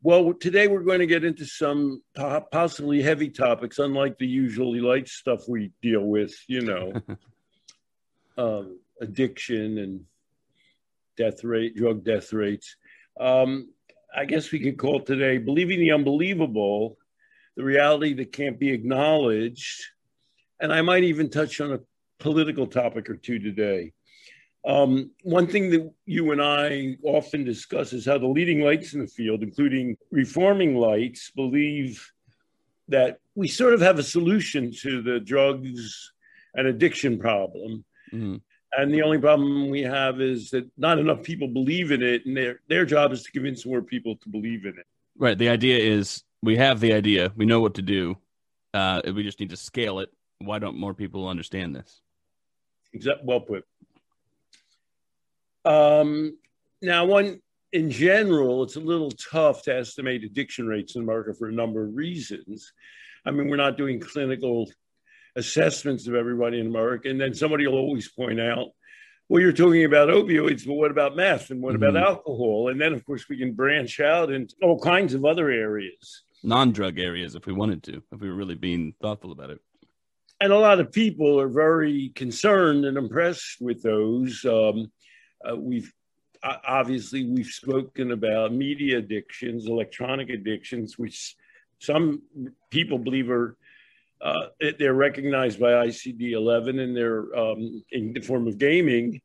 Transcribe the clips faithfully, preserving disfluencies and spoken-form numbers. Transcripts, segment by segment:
Well, today we're going to get into some possibly heavy topics, unlike the usually light stuff we deal with, you know, um, addiction and death rate, drug death rates. Um, I guess we could call today Believing the Unbelievable, the reality that can't be acknowledged. And I might even touch on a political topic or two today. Um, one thing that you and I often discuss is how the leading lights in the field, including reforming lights, believe that we sort of have a solution to the drugs and addiction problem. Mm-hmm. And the only problem we have is that not enough people believe in it, and their their job is to convince more people to believe in it. Right. The idea is we have the idea, we know what to do, uh, we just need to scale it. Why don't more people understand this? Exactly. Well put. Um, now, one, in general, it's a little tough to estimate addiction rates in America for a number of reasons. I mean, we're not doing clinical assessments of everybody in America. And then somebody will always point out, well, you're talking about opioids, but what about meth? And what mm-hmm. about alcohol? And then, of course, we can branch out into all kinds of other areas. Non-drug areas, if we wanted to, if we were really being thoughtful about it. And a lot of people are very concerned and impressed with those. Um, Uh, we've uh, obviously we've spoken about media addictions, electronic addictions, which some people believe are uh, they're recognized by I C D eleven, and they're um, in the form of gaming.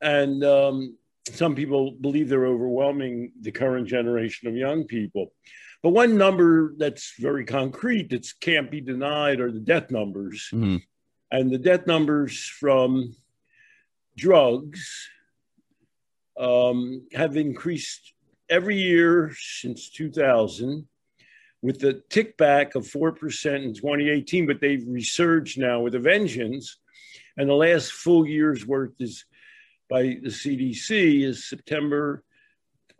And um, some people believe they're overwhelming the current generation of young people. But one number that's very concrete that can't be denied are the death numbers, mm-hmm. and the death numbers from drugs. Um, have increased every year since two thousand, with the tick back of four percent in twenty eighteen, but they've resurged now with a vengeance. And the last full year's worth is by the C D C is September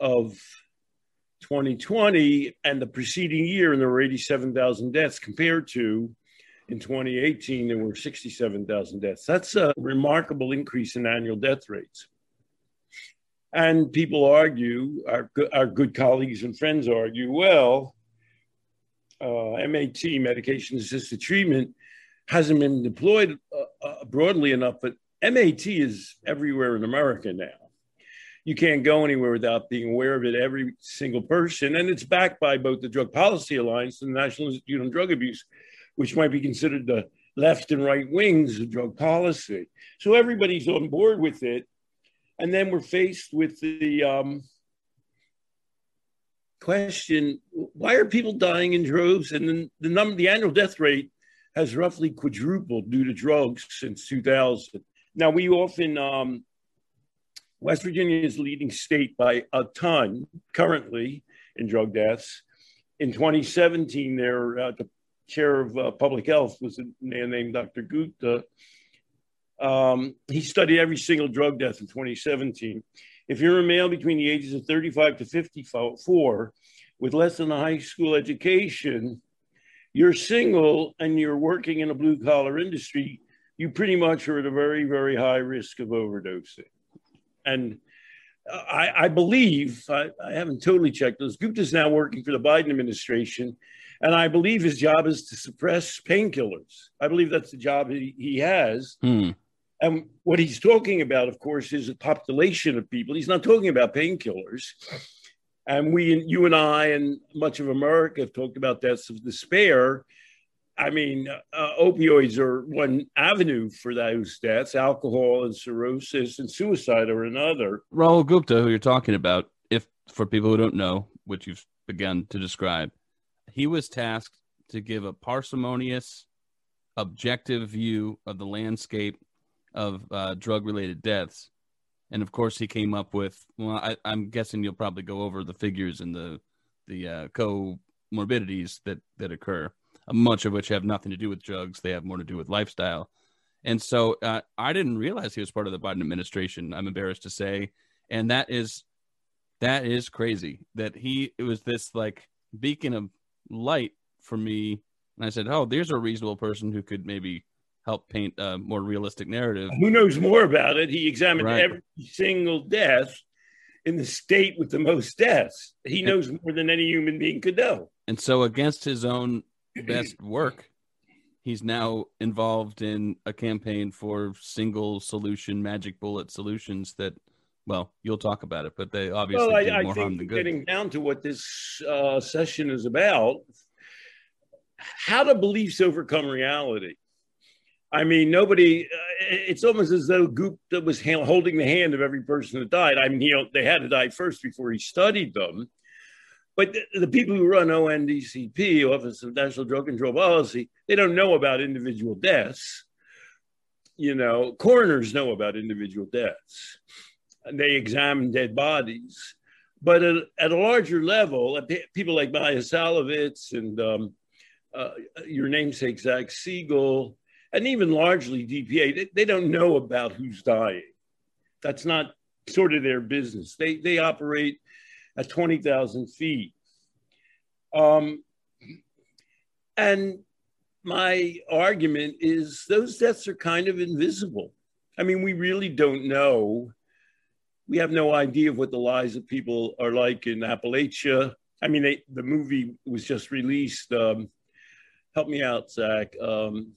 of twenty twenty, and the preceding year, and there were eighty-seven thousand deaths compared to in twenty eighteen, there were sixty-seven thousand deaths. That's a remarkable increase in annual death rates. And people argue, our, our good colleagues and friends argue, well, uh, M A T, medication-assisted treatment, hasn't been deployed uh, uh, broadly enough, but M A T is everywhere in America now. You can't go anywhere without being aware of it, every single person. And it's backed by both the Drug Policy Alliance and the National Institute on Drug Abuse, which might be considered the left and right wings of drug policy. So everybody's on board with it. And then we're faced with the um, question, why are people dying in droves? And then the, num- the annual death rate has roughly quadrupled due to drugs since two thousand. Now, we often, um, West Virginia is the leading state by a ton currently in drug deaths. In twenty seventeen, there, uh, the chair of uh, public health was a man named Doctor Gupta. Um, he studied every single drug death in twenty seventeen. If you're a male between the ages of thirty-five to fifty-four with less than a high school education, you're single and you're working in a blue collar industry, you pretty much are at a very, very high risk of overdosing. And I, I believe, I, I haven't totally checked this, Gupta's now working for the Biden administration, and I believe his job is to suppress painkillers. I believe that's the job he, he has. Hmm. And what he's talking about, of course, is a population of people. He's not talking about painkillers. And we, you and I and much of America have talked about deaths of despair. I mean, uh, opioids are one avenue for those deaths. Alcohol and cirrhosis and suicide are another. Rahul Gupta, who you're talking about, if for people who don't know, which you've begun to describe, he was tasked to give a parsimonious, objective view of the landscape of uh, drug-related deaths. And, of course, he came up with, well, I, I'm guessing you'll probably go over the figures and the the uh, comorbidities that, that occur, much of which have nothing to do with drugs. They have more to do with lifestyle. And so uh, I didn't realize he was part of the Biden administration, I'm embarrassed to say. And that is that is crazy, that he it was this, like, beacon of light for me, and I said, oh, there's a reasonable person who could maybe help paint a more realistic narrative. Who knows more about it? He examined right. every single death. in the state with the most deaths. He knows more than any human being could know. And so against his own best work, he's now involved in a campaign for single solution, magic bullet solutions that, well, you'll talk about it, but they obviously well, I, did more I think harm than good. Getting down to what this uh, session is about, how do beliefs overcome reality? I mean, nobody, uh, it's almost as though Gupta was ha- holding the hand of every person that died. I mean, you know, they had to die first before he studied them. But the, the people who run O N D C P, Office of National Drug Control Policy, they don't know about individual deaths. You know, coroners know about individual deaths. They examine dead bodies. But at, at a larger level, people like Maia Szalavitz and um, uh, your namesake Zach Siegel, and even largely D P A, they, they don't know about who's dying. That's not sort of their business. They they operate at twenty thousand feet. Um, and my argument is those deaths are kind of invisible. I mean, we really don't know. We have no idea of what the lives of people are like in Appalachia. I mean, they, the movie was just released. Um, help me out, Zach. Um,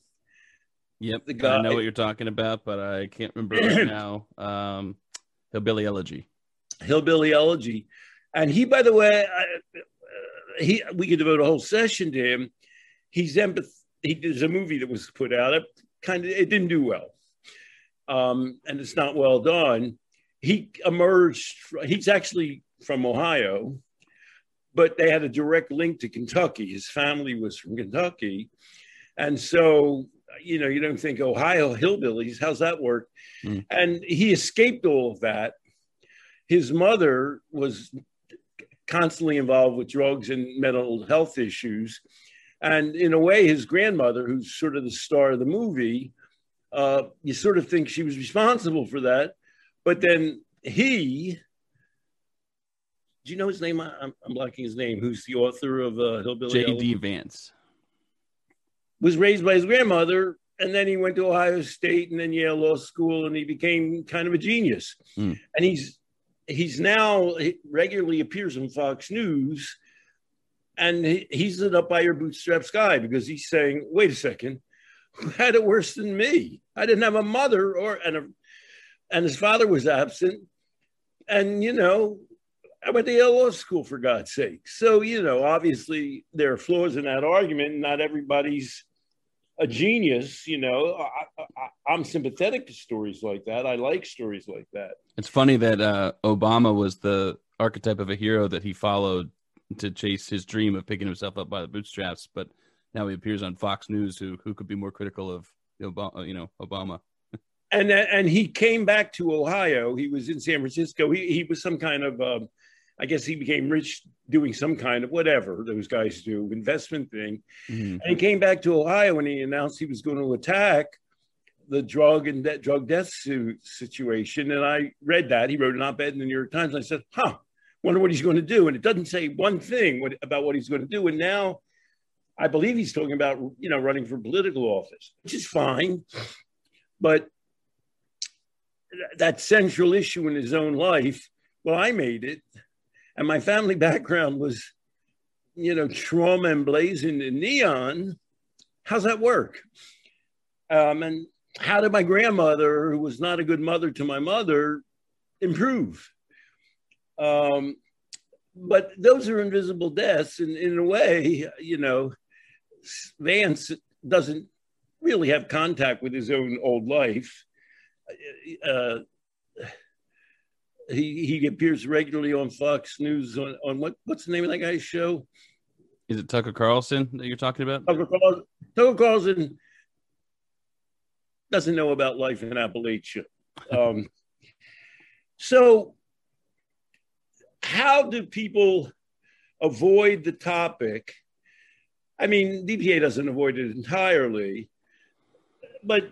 Yep, the guy, I know what you're talking about, but I can't remember right now. Um, Hillbilly Elegy. Hillbilly Elegy. And he, by the way, I, uh, he we could devote a whole session to him. He's empath- he, there's a movie that was put out. It, kind of, it didn't do well. Um, and it's not well done. He emerged, he's actually from Ohio, but they had a direct link to Kentucky. His family was from Kentucky. And so... you know, you don't think Ohio hillbillies, how's that work? Mm. And he escaped all of that. His mother was constantly involved with drugs and mental health issues. And in a way, his grandmother, who's sort of the star of the movie, uh, you sort of think she was responsible for that. But then he, do you know his name? I'm, I'm blocking his name. Who's the author of uh, Hillbilly? J D. Vance. Was raised by his grandmother, and then he went to Ohio State and then Yale Law School, and he became kind of a genius. Mm. And he's he's now he regularly appears on Fox News, and he, he's lit up by your bootstraps guy because he's saying, wait a second, who had it worse than me? I didn't have a mother, or and, a, and his father was absent. And, you know, I went to Yale Law School, for God's sake. So, you know, obviously there are flaws in that argument. Not everybody's a genius, you know. I, I, I'm sympathetic to stories like that. I like stories like that. It's funny that uh, Obama was the archetype of a hero that he followed to chase his dream of picking himself up by the bootstraps, but now he appears on Fox News. Who who could be more critical of Obama, you know, Obama? And and he came back to Ohio. He was in San Francisco. He he was some kind of um, I guess he became rich doing some kind of whatever those guys do, investment thing. Mm-hmm. And he came back to Ohio when he announced he was going to attack the drug and de- drug death su- situation. And I read that. He wrote an op-ed in the New York Times. And I said, huh, wonder what he's going to do. And it doesn't say one thing what, about what he's going to do. And now I believe he's talking about, you know, running for political office, which is fine. But that central issue in his own life, well, I made it. And my family background was, you know, trauma emblazoned in neon. How's that work? Um, and how did my grandmother, who was not a good mother to my mother, improve? Um, but those are invisible deaths. And in a way, you know, Vance doesn't really have contact with his own old life. Uh, He he appears regularly on Fox News on, on what what's the name of that guy's show? Is it Tucker Carlson that you're talking about? Tucker Carlson, Tucker Carlson doesn't know about life in Appalachia. Um, so how do people avoid the topic? I mean, D P A doesn't avoid it entirely, but,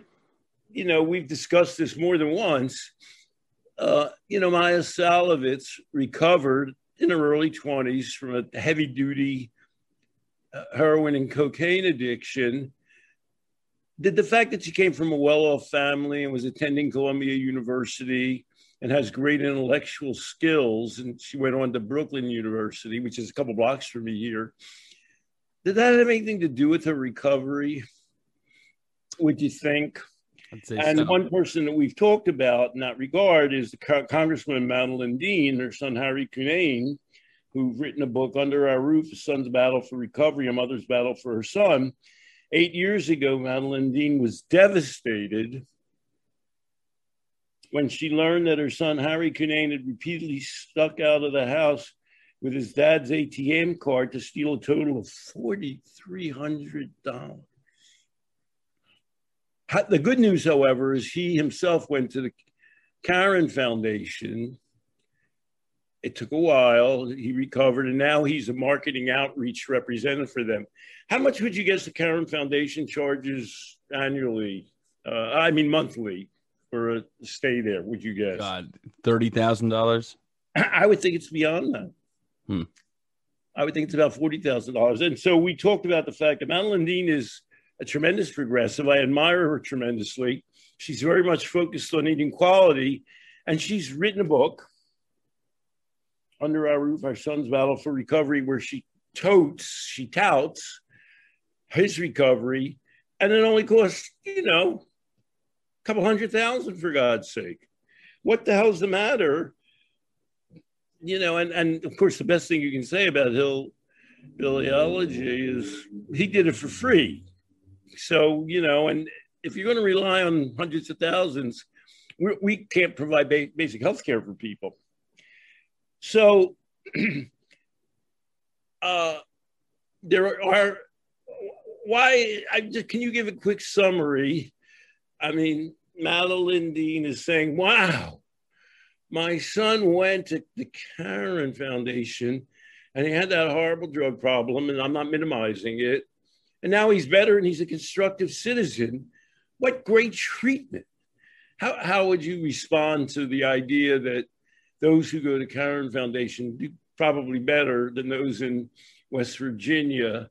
you know, we've discussed this more than once. Uh, you know, Maia Szalavitz recovered in her early twenties from a heavy-duty uh, heroin and cocaine addiction. Did the fact that she came from a well-off family and was attending Columbia University and has great intellectual skills. And she went on to Brooklyn University, which is a couple blocks from me here. Did that have anything to do with her recovery? Would you think? And so. One person that we've talked about in that regard is the co- Congresswoman Madeleine Dean, her son, Harry Cunnane, who've written a book, Under Our Roof, A Son's Battle for Recovery, A Mother's Battle for Her Son. Eight years ago, Madeleine Dean was devastated when she learned that her son, Harry Cunnane, had repeatedly stuck out of the house with his dad's A T M card to steal a total of four thousand three hundred dollars. The good news, however, is he himself went to the Caron Foundation. It took a while, he recovered, and now he's a marketing outreach representative for them. How much would you guess the Caron Foundation charges annually, uh, I mean monthly, for a stay there, would you guess? God, thirty thousand dollars? I would think it's beyond that. Hmm. I would think it's about forty thousand dollars. And so we talked about the fact that Madeleine Dean is a tremendous progressive. I admire her tremendously. She's very much focused on eating quality, and she's written a book, Under Our Roof, Our Son's Battle for Recovery, where she totes, she touts his recovery, and it only costs, you know, a couple hundred thousand, for God's sake. What the hell's the matter? You know, and, and of course, the best thing you can say about Hillbilly Elegy is he did it for free. So, you know, and if you're going to rely on hundreds of thousands, we, we can't provide ba- basic health care for people. So uh, there are, why, I just, can you give a quick summary? I mean, Madeleine Dean is saying, wow, my son went to the Caron Foundation and he had that horrible drug problem, and I'm not minimizing it. And now he's better and he's a constructive citizen. What great treatment. How, how would you respond to the idea that those who go to Caron Foundation do probably better than those in West Virginia?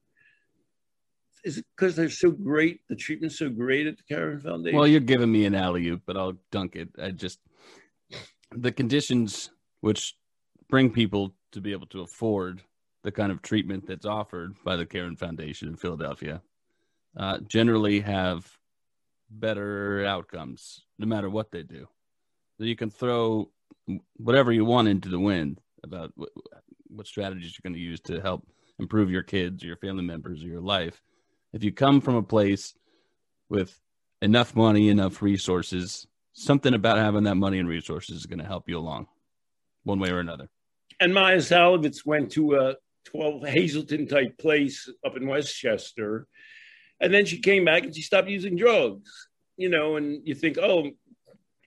Is it because they're so great, the treatment's so great at the Caron Foundation? Well, you're giving me an alley-oop, but I'll dunk it. I just, the conditions which bring people to be able to afford the kind of treatment that's offered by the Caron Foundation in Philadelphia uh, generally have better outcomes, no matter what they do. So you can throw whatever you want into the wind about what, what strategies you're going to use to help improve your kids, or your family members, or your life. If you come from a place with enough money, enough resources, something about having that money and resources is going to help you along one way or another. And Maia Szalavitz went to a twelve Hazleton type place up in Westchester. And then she came back and she stopped using drugs, you know, and you think, oh,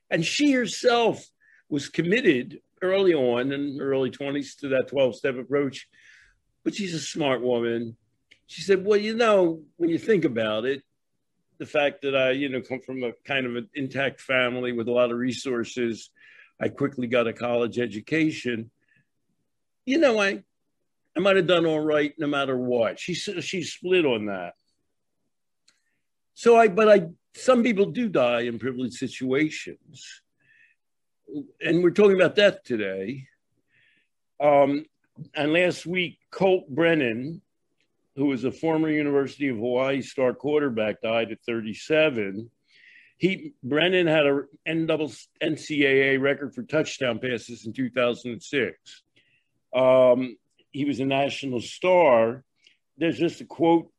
and she herself was committed early on in her early twenties to that twelve-step approach, but she's a smart woman. She said, well, you know, when you think about it, the fact that I, you know, come from a kind of an intact family with a lot of resources, I quickly got a college education. You know, I, I might have done all right no matter what. She she split on that. So I, but I, some people do die in privileged situations. And we're talking about that today. Um, and last week, Colt Brennan, who was a former University of Hawaii star quarterback, died at thirty-seven. He Brennan had an N C double A record for touchdown passes in two thousand six. Um, he was a national star. There's just a quote.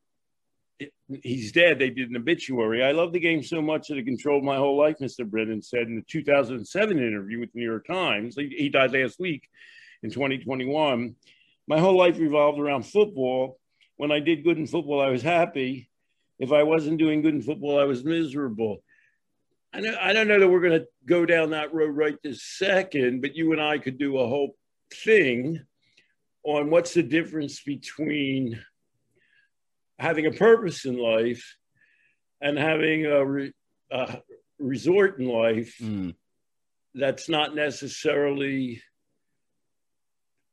He's dead. They did an obituary. I love the game so much that it controlled my whole life, Mister Brennan said in the two thousand seven interview with the New York Times. He, he died last week in twenty twenty-one. My whole life revolved around football. When I did good in football, I was happy. If I wasn't doing good in football, I was miserable. I, know, I don't know that we're going to go down that road right this second, but you and I could do a whole thing on what's the difference between having a purpose in life and having a, re, a resort in life mm. that's not necessarily,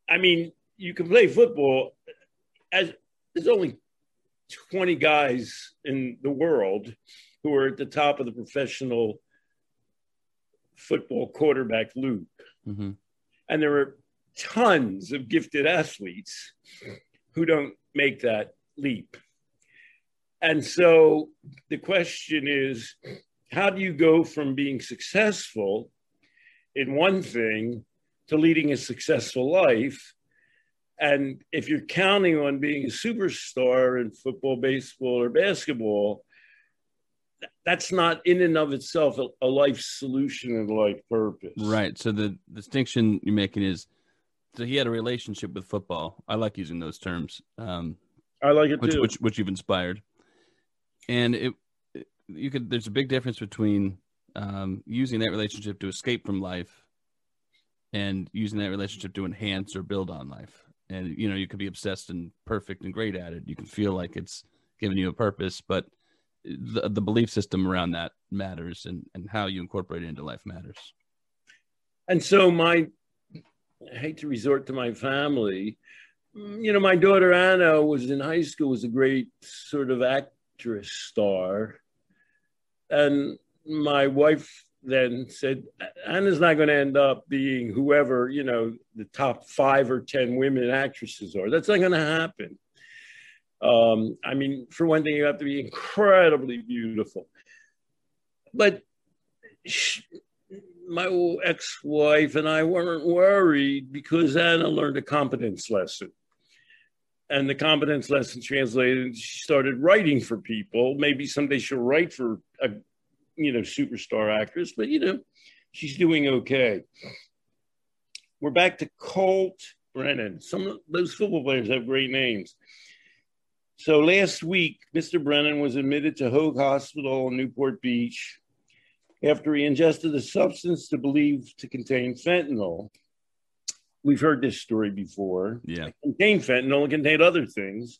I mean, you can play football as there's only twenty guys in the world who are at the top of the professional football quarterback Luke. Mm-hmm. And there are tons of gifted athletes who don't make that leap. And so the question is, how do you go from being successful in one thing to leading a successful life? And if you're counting on being a superstar in football, baseball, or basketball, that's not in and of itself a, a life solution and life purpose. Right. So the distinction you're making is, so he had a relationship with football. I like using those terms. Um, I like it which, too. Which, which you've inspired. And it, you could, there's a big difference between um, using that relationship to escape from life and using that relationship to enhance or build on life. And, you know, you could be obsessed and perfect and great at it. You can feel like it's giving you a purpose, but the, the belief system around that matters, and, and how you incorporate it into life matters. And so my, I hate to resort to my family. You know, my daughter Anna was in high school, was a great sort of actress star. And my wife then said, Anna's not going to end up being whoever, you know, the top five or ten women actresses are. That's not going to happen. Um, I mean, for one thing, you have to be incredibly beautiful. But she, my old ex-wife and I weren't worried, because Anna learned a competence lesson. And the competence lesson translated, she started writing for people. Maybe someday she'll write for a, you know, superstar actress, but, you know, she's doing okay. We're back to Colt Brennan. Some of those football players have great names. So last week, Mister Brennan was admitted to Hoag Hospital in Newport Beach after he ingested a substance to believe to contain fentanyl. We've heard this story before. Yeah. It contained fentanyl and contained other things.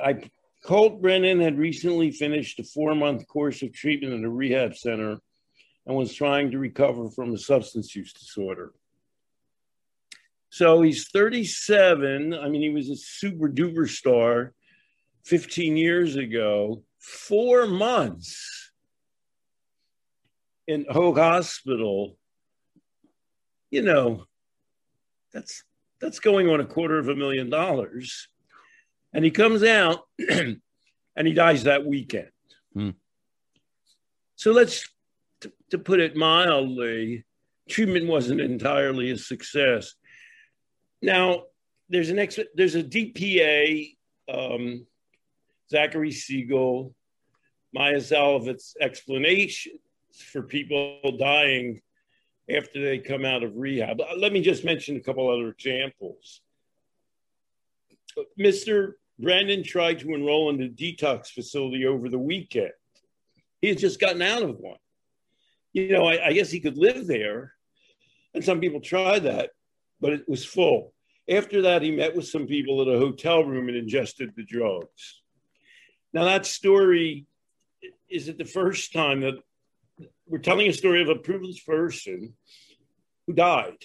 I, Colt Brennan had recently finished a four-month course of treatment at a rehab center and was trying to recover from a substance use disorder. So he's thirty-seven. I mean, he was a super-duper star fifteen years ago. Four months in Hoag Hospital, you know, that's that's going on a quarter of a million dollars. And he comes out and he dies that weekend. Hmm. So let's, t- to put it mildly, treatment wasn't entirely a success. Now, there's an ex- there's a D P A, um, Zachary Siegel, Maia Szalavitz explanation for people dying after they come out of rehab. Let me just mention a couple other examples. Mister Brennan tried to enroll in the detox facility over the weekend. He had just gotten out of one. You know, I, I guess he could live there. And some people tried that, but it was full. After that, he met with some people at a hotel room and ingested the drugs. Now, that story is it the first time that we're telling a story of a privileged person who died.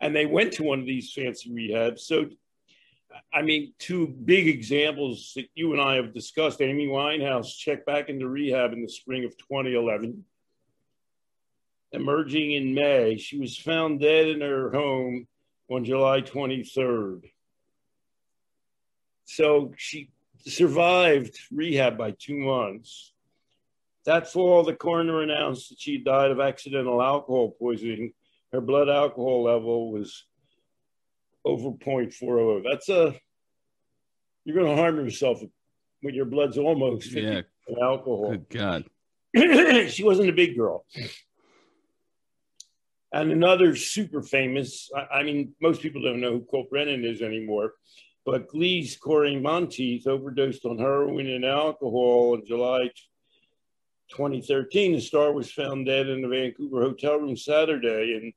And they went to one of these fancy rehabs. So, I mean, two big examples that you and I have discussed. Amy Winehouse checked back into rehab in the spring of twenty eleven. Emerging in May, she was found dead in her home on July twenty-third. So she survived rehab by two months. That fall, the coroner announced that she died of accidental alcohol poisoning. Her blood alcohol level was over point four oh. That's a, you're going to harm yourself when your blood's almost fifty yeah. alcohol. Good God. She wasn't a big girl. And another super famous, I, I mean, most people don't know who Colt Brennan is anymore, but Glee's Cory Monteith overdosed on heroin and alcohol in July twenty thirteen. The star was found dead in a Vancouver hotel room Saturday. In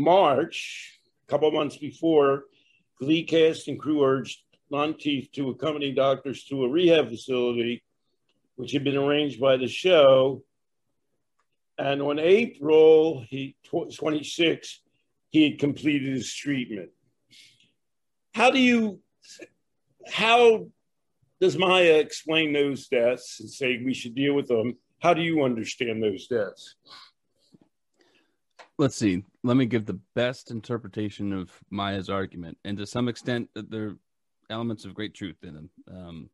March, a couple months before, Glee cast and crew urged Monteith to accompany doctors to a rehab facility, which had been arranged by the show. And on April he, twenty-sixth, he had completed his treatment. How do you, how does Maia explain those deaths and say we should deal with them? How do you understand those deaths? let's see. Let me give the best interpretation of Maia's argument, and to some extent, there are elements of great truth in them. Um,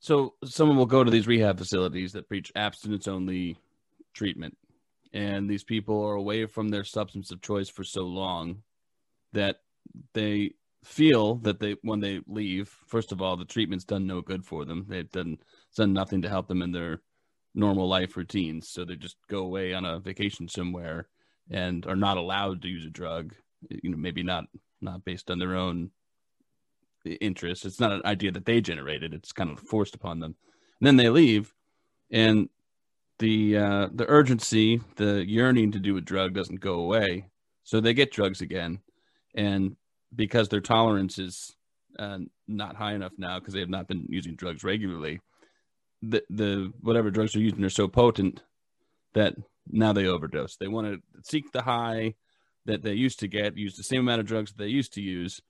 so someone will go to these rehab facilities that preach abstinence-only treatment, and these people are away from their substance of choice for so long that they feel that they, when they leave, first of all, the treatment's done no good for them. They've done, it's done nothing to help them in their normal life routines. So they just go away on a vacation somewhere and are not allowed to use a drug, you know, maybe not, not based on their own interests. It's not an idea that they generated. It's kind of forced upon them. And then they leave, and the, uh, the urgency, the yearning to do a drug doesn't go away. So they get drugs again. And because their tolerance is uh, not high enough now, because they have not been using drugs regularly, the, the whatever drugs they're using are so potent that now they overdose. They want to seek the high that they used to get, use the same amount of drugs that they used to use,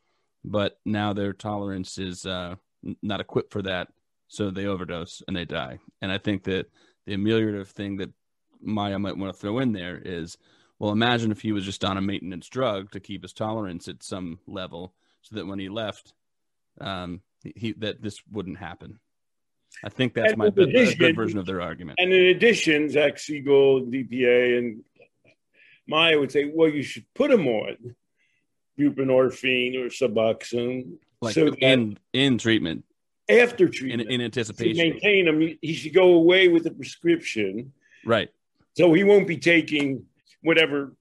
but now their tolerance is uh, not equipped for that, so they overdose and they die. And I think that the ameliorative thing that Maia might want to throw in there is, well, imagine if he was just on a maintenance drug to keep his tolerance at some level, so that when he left, um, he that this wouldn't happen. I think that's and my be- addition, good version of their argument. And in addition, Zach Siegel, D P A, and Maia would say, well, you should put him on buprenorphine or suboxone, like so in in treatment, after treatment, in, in anticipation, to maintain him. He should go away with a prescription, right? So he won't be taking whatever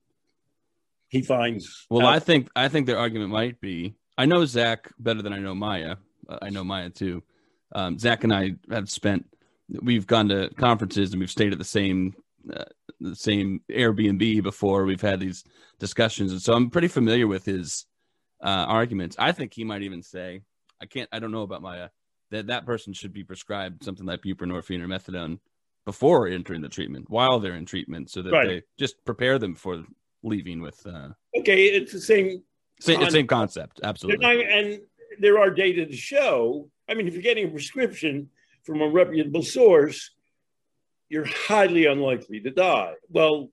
he finds. Well, out. I think I think their argument might be, I know Zach better than I know Maia. Uh, I know Maia too. Um, Zach and I have spent, we've gone to conferences and we've stayed at the same uh, the same Airbnb before. We've had these discussions, and so I'm pretty familiar with his uh, arguments. I think he might even say, I can't, I don't know about Maia, that that person should be prescribed something like buprenorphine or methadone before entering the treatment, while they're in treatment, so that right. they just prepare them for leaving with. Uh, okay, it's the same. Same, concept. same concept, absolutely. Not, and there are data to show. I mean, if you're getting a prescription from a reputable source, you're highly unlikely to die. Well,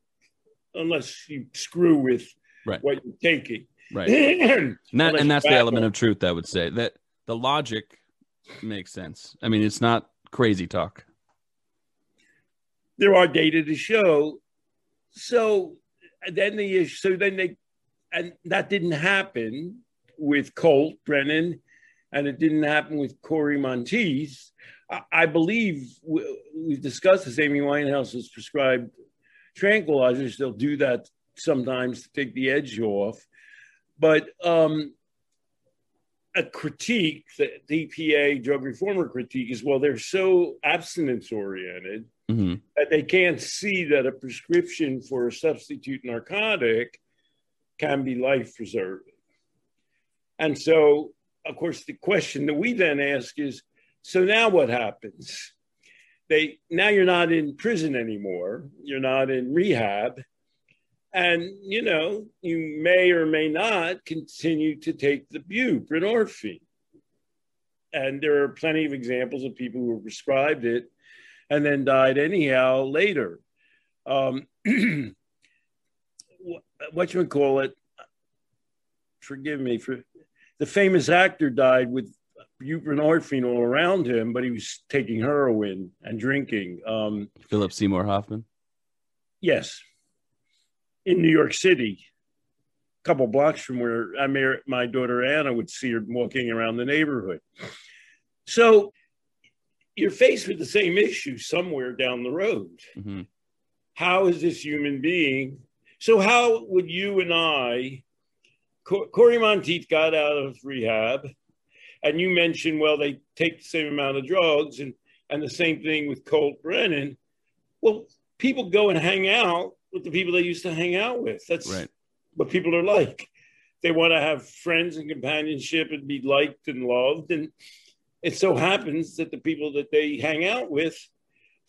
unless you screw with right. what you're taking. Right. and, that, and that's the element of truth, I would say. That the logic makes sense. I mean, it's not crazy talk. There are data to show. So then the so then they, and that didn't happen with Colt Brennan, and it didn't happen with Cory Monteith. I, I believe we, we've discussed this. Amy Winehouse has prescribed tranquilizers. They'll do that sometimes to take the edge off. But um, a critique, the D P A drug reformer critique, is, well, they're so abstinence oriented. Mm-hmm. That they can't see that a prescription for a substitute narcotic can be life preserving. And so, of course, the question that we then ask is, so now what happens? They now you're not in prison anymore. You're not in rehab. And, you know, you may or may not continue to take the buprenorphine. And there are plenty of examples of people who were prescribed it and then died anyhow later. Um, what you would call it? Forgive me for the famous actor died with buprenorphine all around him, but he was taking heroin and drinking. Um, Philip Seymour Hoffman. Yes, in New York City, a couple blocks from where I mar- my daughter Anna would see her walking around the neighborhood. So. You're faced with the same issue somewhere down the road. Mm-hmm. How is this human being? So how would you and I, Cor- Cory Monteith got out of rehab, and you mentioned, well, they take the same amount of drugs, and, and the same thing with Colt Brennan. Well, people go and hang out with the people they used to hang out with. That's right. What people are like. They want to have friends and companionship and be liked and loved, and it so happens that the people that they hang out with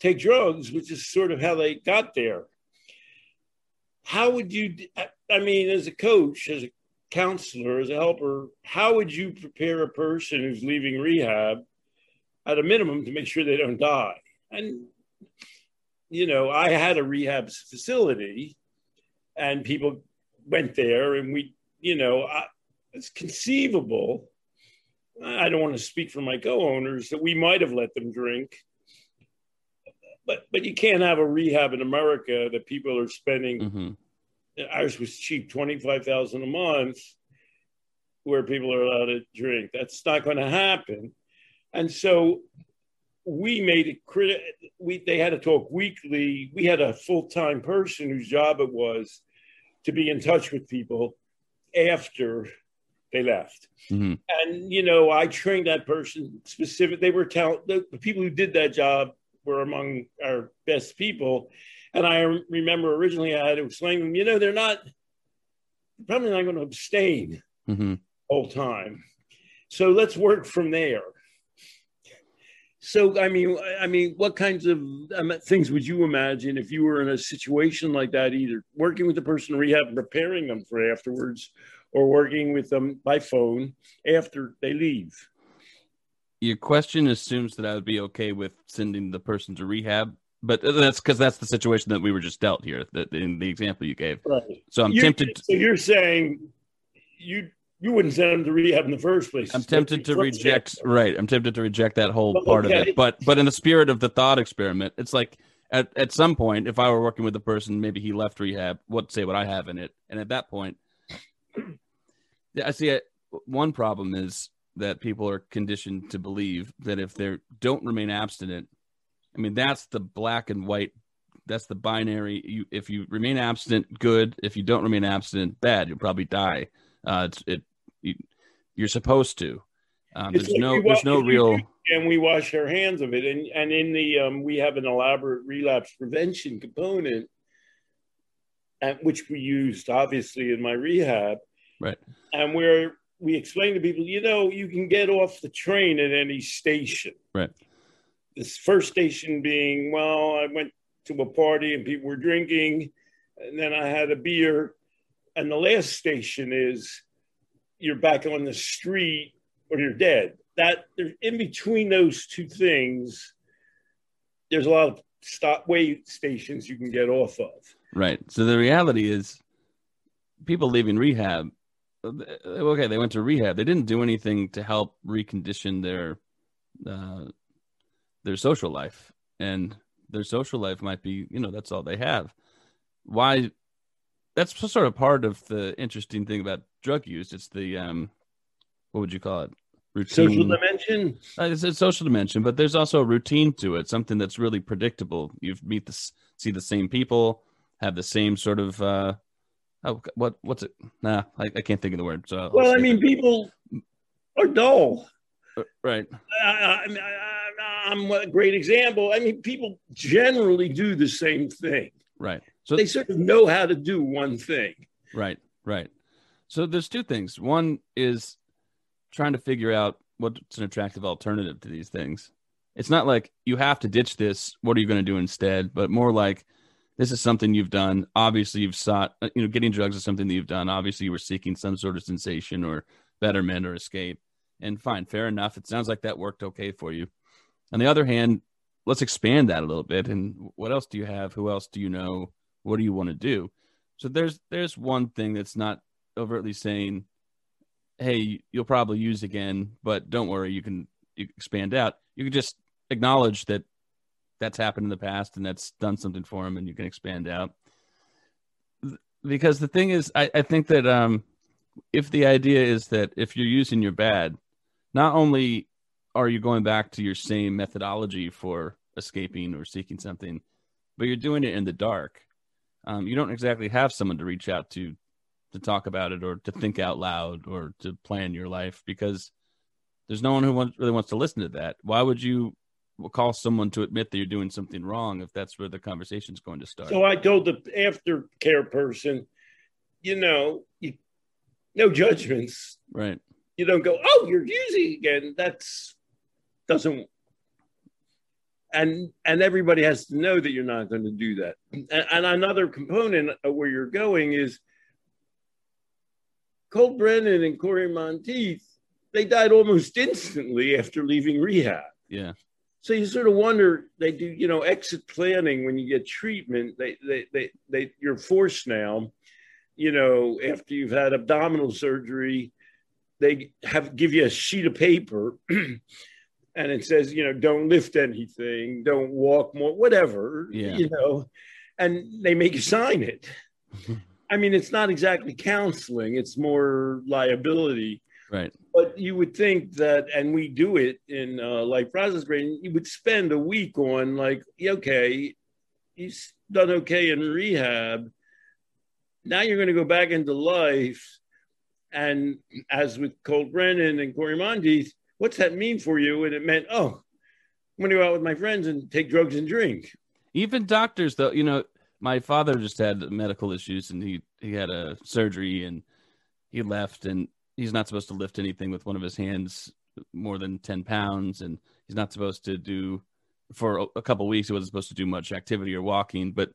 take drugs, which is sort of how they got there. How would you, I mean, as a coach, as a counselor, as a helper, how would you prepare a person who's leaving rehab at a minimum to make sure they don't die? And, you know, I had a rehab facility and people went there, and we, you know, I, it's conceivable. I don't want to speak for my co-owners that we might have let them drink, but but you can't have a rehab in America that people are spending. Mm-hmm. Ours was cheap, twenty-five thousand dollars a month, where people are allowed to drink. That's not going to happen. And so we made it critical. We, they had to talk weekly. We had a full-time person whose job it was to be in touch with people after they left. Mm-hmm. And, you know, I trained that person specific. They were talent. The, the people who did that job were among our best people. And I remember originally I had to explain to them, you know, they're not, probably not going to abstain mm-hmm. all time. So let's work from there. So, I mean, I mean, what kinds of things would you imagine if you were in a situation like that, either working with the person in rehab and preparing them for afterwards, or working with them by phone after they leave? Your question assumes that I would be okay with sending the person to rehab, but that's because that's the situation that we were just dealt here, that in the example you gave. Right. So I'm you, tempted. To, so you're saying you you wouldn't send them to rehab in the first place. I'm tempted to reject. Right. I'm tempted to reject that whole but, part okay. of it. But but in the spirit of the thought experiment, it's like at at some point, if I were working with a person, maybe he left rehab. What say what I have in it? And at that point, I see it. One problem is that people are conditioned to believe that if they don't remain abstinent, I mean, that's the black and white, that's the binary. You, if you remain abstinent, good. If you don't remain abstinent, bad. You'll probably die. Uh, it's, it, you, you're supposed to. Um, there's, like no, watch, there's no real... And we wash our hands of it. And, and in the, um, we have an elaborate relapse prevention component, at which we used, obviously, in my rehab. Right. And where we explain to people, you know, you can get off the train at any station. Right. This first station being, well, I went to a party and people were drinking, and then I had a beer. And the last station is you're back on the street or you're dead. That in between those two things, there's a lot of stop wait stations you can get off of. Right. So the reality is people leaving rehab, okay, they went to rehab. They didn't do anything to help recondition their uh their social life, and their social life might be, you know, that's all they have. Why? That's sort of part of the interesting thing about drug use. It's the, um, what would you call it? Routine. Social dimension. Uh, it's a social dimension, but there's also a routine to it. Something that's really predictable. You meet the, see the same people, have the same sort of, uh, oh, what, what's it? Nah, I, I can't think of the word. So well, I mean, that. People are dull. Right. Uh, I, I, I'm a great example. I mean, people generally do the same thing. Right. So they sort of know how to do one thing. Right. Right. So there's two things. One is trying to figure out what's an attractive alternative to these things. It's not like you have to ditch this. What are you going to do instead? But more like this is something you've done. Obviously, you've sought, you know, getting drugs is something that you've done. Obviously, you were seeking some sort of sensation or betterment or escape. And fine, fair enough. It sounds like that worked okay for you. On the other hand, let's expand that a little bit. And what else do you have? Who else do you know? What do you want to do? So there's there's one thing that's not overtly saying, hey, you'll probably use again, but don't worry, you can you expand out. You can just acknowledge that that's happened in the past and that's done something for them, and you can expand out. Because the thing is, I, I think that um, if the idea is that if you're using your bad, not only are you going back to your same methodology for escaping or seeking something, but you're doing it in the dark. Um, you don't exactly have someone to reach out to, to talk about it or to think out loud or to plan your life, because there's no one who wants, really wants to listen to that. Why would you call someone to admit that you're doing something wrong if that's where the conversation's going to start? So I told the aftercare person, you know, you, no judgments, right? You don't go, oh, you're using again. That's, doesn't, and and everybody has to know that you're not going to do that. And, and another component of where you're going is Colt Brennan and Cory Monteith, they died almost instantly after leaving rehab. Yeah. So you sort of wonder, they do, you know, exit planning when you get treatment, they, they, they, they, you're forced now, you know, after you've had abdominal surgery, they have give you a sheet of paper and it says, you know, don't lift anything, don't walk more, whatever, yeah. you know, and they make you sign it. I mean, it's not exactly counseling, it's more liability. Right. But you would think that, and we do it in uh, Life Process Program, you would spend a week on like, okay, you've done okay in rehab. Now you're going to go back into life. And as with Colt Brennan and Cory Monteith, what's that mean for you? And it meant, oh, I'm going to go out with my friends and take drugs and drink. Even doctors, though, you know, my father just had medical issues and he, he had a surgery and he left, and he's not supposed to lift anything with one of his hands more than ten pounds. And he's not supposed to do, for a couple of weeks, he wasn't supposed to do much activity or walking, but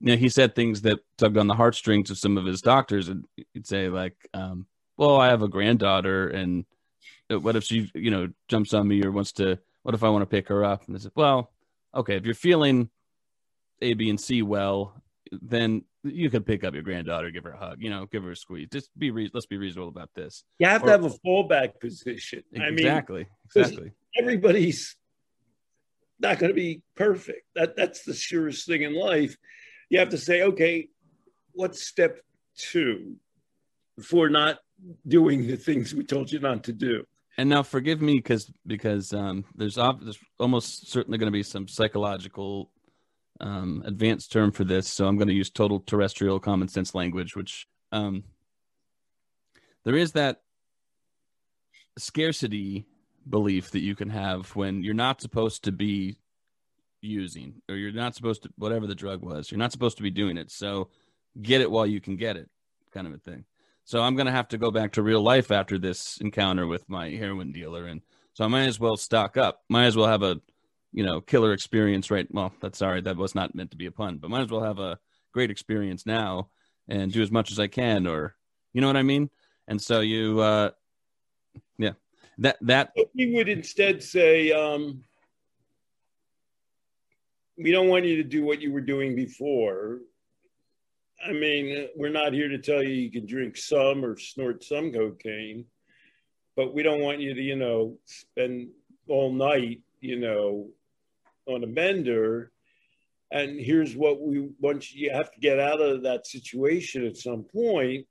you know, he said things that tugged on the heartstrings of some of his doctors. And he'd say like, um, well, I have a granddaughter and what if she, you know, jumps on me or wants to, what if I want to pick her up? And I said, well, okay, if you're feeling A, B, and C well, then you could pick up your granddaughter, give her a hug, you know, give her a squeeze. Just be, re- let's be reasonable about this. You have or, to have a fallback position. Exactly. I mean, exactly. Everybody's not going to be perfect. That that's the surest thing in life. You have to say, okay, what's step two for not doing the things we told you not to do? And now forgive me because, because um, there's, op- there's almost certainly going to be some psychological Um, advanced term for this, so I'm going to use total terrestrial common sense language, which um, there is that scarcity belief that you can have when you're not supposed to be using, or you're not supposed to, whatever the drug was, you're not supposed to be doing it, so get it while you can get it, kind of a thing. So I'm going to have to go back to real life after this encounter with my heroin dealer, and so I might as well stock up, might as well have a you know, killer experience, right? Well, that's sorry. That was not meant to be a pun, but might as well have a great experience now and do as much as I can, or, you know what I mean? And so you, uh, yeah, that, that. We would instead say, um, we don't want you to do what you were doing before. I mean, we're not here to tell you, you can drink some or snort some cocaine, but we don't want you to, you know, spend all night, you know, on a bender, and here's what we want you, you have to get out of that situation at some point.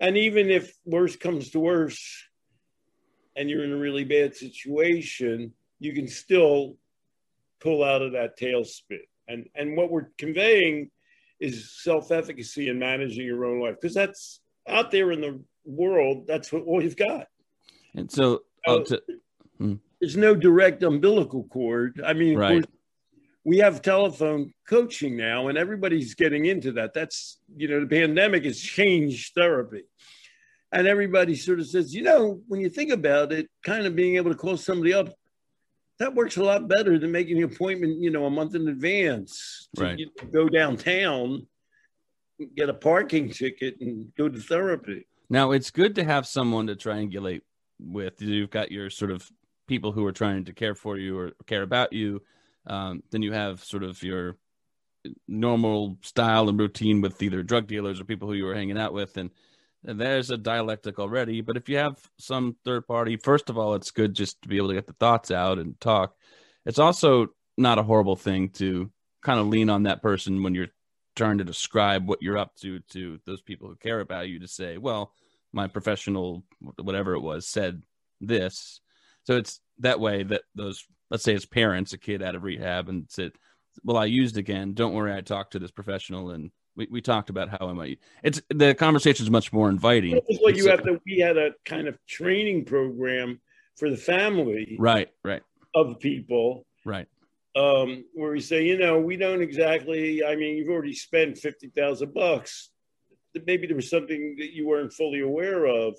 And even if worse comes to worse and you're in a really bad situation, you can still pull out of that tailspin. And and what we're conveying is self-efficacy and managing your own life, because that's out there in the world, that's what all you've got. And so, oh, to, hmm. There's no direct umbilical cord. I mean, right. course, we have telephone coaching now, and everybody's getting into that. That's, you know, the pandemic has changed therapy. And everybody sort of says, you know, when you think about it, kind of being able to call somebody up, that works a lot better than making an appointment, you know, a month in advance. To, right. You know, go downtown, get a parking ticket, and go to therapy. Now, it's good to have someone to triangulate with. You've got your sort of people who are trying to care for you or care about you. Um, then you have sort of your normal style and routine with either drug dealers or people who you were hanging out with. And, and there's a dialectic already, but if you have some third party, first of all, it's good just to be able to get the thoughts out and talk. It's also not a horrible thing to kind of lean on that person when you're trying to describe what you're up to, to those people who care about you, to say, well, my professional, whatever it was, said this. So it's that way that those, let's say it's parents, a kid out of rehab and said, well, I used again. Don't worry. I talked to this professional and we, we talked about how I might. It's the conversation is much more inviting. It was like you have to, we had a kind of training program for the family. Right. Right. Of people. Right. Um, where we say, you know, we don't exactly, I mean, you've already spent fifty thousand bucks. Maybe there was something that you weren't fully aware of,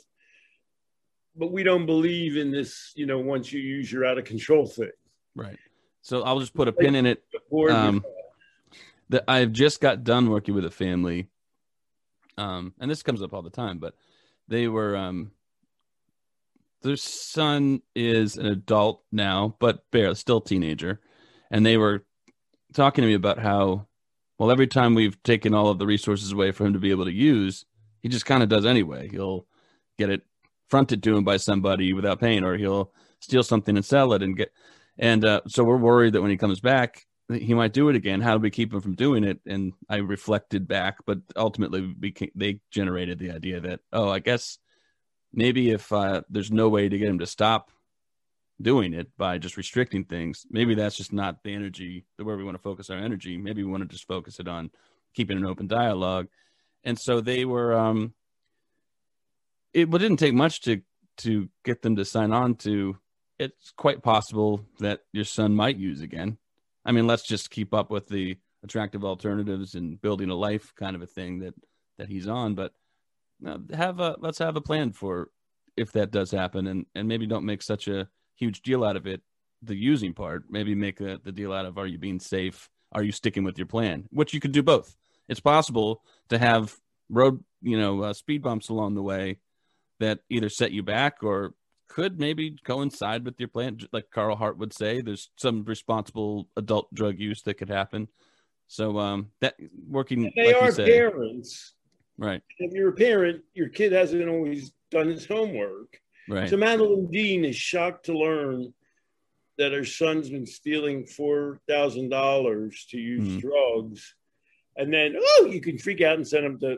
but we don't believe in this, you know, once you use your out of control thing. Right. So I'll just put a pin in it. Um, that I've just got done working with a family. Um, and this comes up all the time, but they were, um, their son is an adult now, but barely, still teenager. And they were talking to me about how, well, every time we've taken all of the resources away for him to be able to use, he just kind of does anyway. He'll get it fronted to him by somebody without paying, or he'll steal something and sell it and get. And uh, so we're worried that when he comes back, he might do it again. How do we keep him from doing it? And I reflected back, but ultimately we can, they generated the idea that, oh, I guess maybe if uh, there's no way to get him to stop doing it by just restricting things, maybe that's just not the energy, the where we want to focus our energy. Maybe we want to just focus it on keeping an open dialogue. And so they were, um, it didn't take much to, to get them to sign on to, it's quite possible that your son might use again. I mean, let's just keep up with the attractive alternatives and building a life kind of a thing that, that he's on, but have a, let's have a plan for if that does happen, and, and maybe don't make such a huge deal out of it, the using part, maybe make a, the deal out of, are you being safe? Are you sticking with your plan? Which you could do both. It's possible to have road, you know, uh, speed bumps along the way that either set you back or could maybe coincide with your plan. Like Carl Hart would say, there's some responsible adult drug use that could happen. So um, that working. And they like are say, parents. Right. If you're a parent, your kid hasn't always done his homework. Right. So Madeleine Dean is shocked to learn that her son's been stealing four thousand dollars to use mm-hmm. drugs. And then, oh, you can freak out and send him to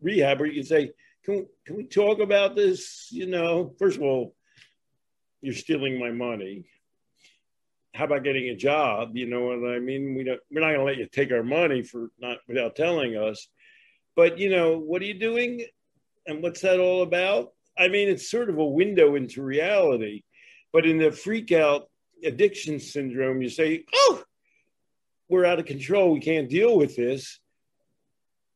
rehab, or you can say, Can, can we talk about this? You know, first of all, you're stealing my money. How about getting a job? You know what I mean? We don't, we're not going to let you take our money for not without telling us. But, you know, what are you doing? And what's that all about? I mean, it's sort of a window into reality. But in the freak out addiction syndrome, you say, oh, we're out of control. We can't deal with this.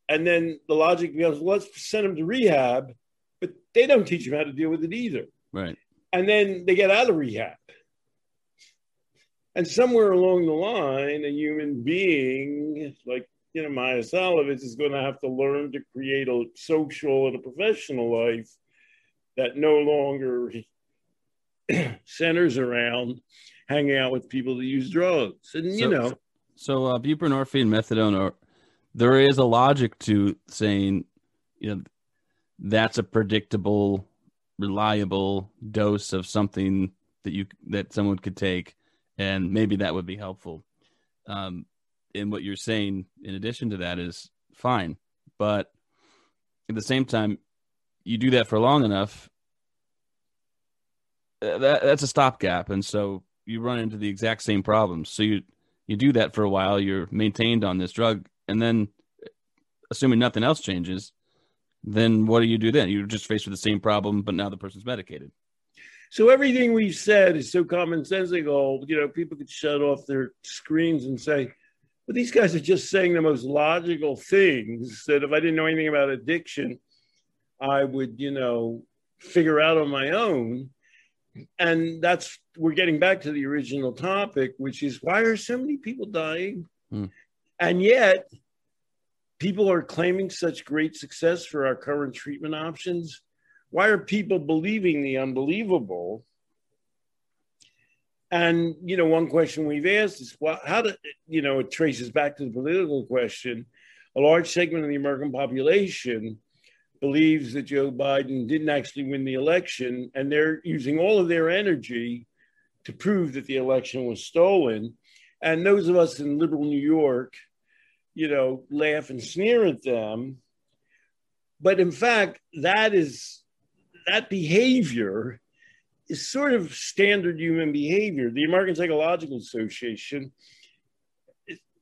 And then the logic becomes, let's send them to rehab, but they don't teach them how to deal with it either. Right. And then they get out of rehab. And somewhere along the line, a human being like, you know, Maia Szalavitz is going to have to learn to create a social and a professional life that no longer centers around hanging out with people that use drugs. And, so, you know. So uh, buprenorphine, methadone are... There is a logic to saying, you know, that's a predictable, reliable dose of something that you that someone could take, and maybe that would be helpful. Um, and what you're saying, in addition to that, is fine, but at the same time, you do that for long enough, that that's a stopgap, and so you run into the exact same problems. So you you do that for a while, you're maintained on this drug. And then, assuming nothing else changes, then what do you do then? You're just faced with the same problem, but now the person's medicated. So everything we've said is so commonsensical. You know, people could shut off their screens and say, well, these guys are just saying the most logical things that if I didn't know anything about addiction, I would, you know, figure out on my own. And that's, we're getting back to the original topic, which is why are so many people dying? Hmm. And yet, people are claiming such great success for our current treatment options. Why are people believing the unbelievable? And, you know, one question we've asked is, well, how do, you know, it traces back to the political question. A large segment of the American population believes that Joe Biden didn't actually win the election, and they're using all of their energy to prove that the election was stolen. And those of us in liberal New York, you know, laugh and sneer at them. But in fact, that is, that behavior is sort of standard human behavior. The American Psychological Association,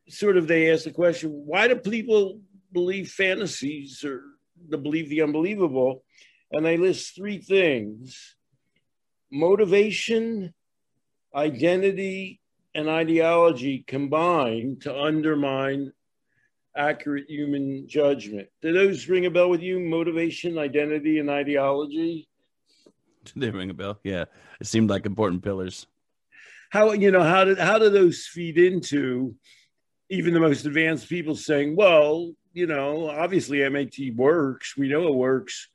sort of, they ask the question, why do people believe fantasies or the believe the unbelievable? And they list three things: motivation, identity, and ideology combine to undermine accurate human judgment. Do those ring a bell with you? Motivation, identity, and ideology? Do they ring a bell? Yeah. It seemed like important pillars. How, you know, how do, how do those feed into even the most advanced people saying, well, you know, obviously M A T works. We know it works.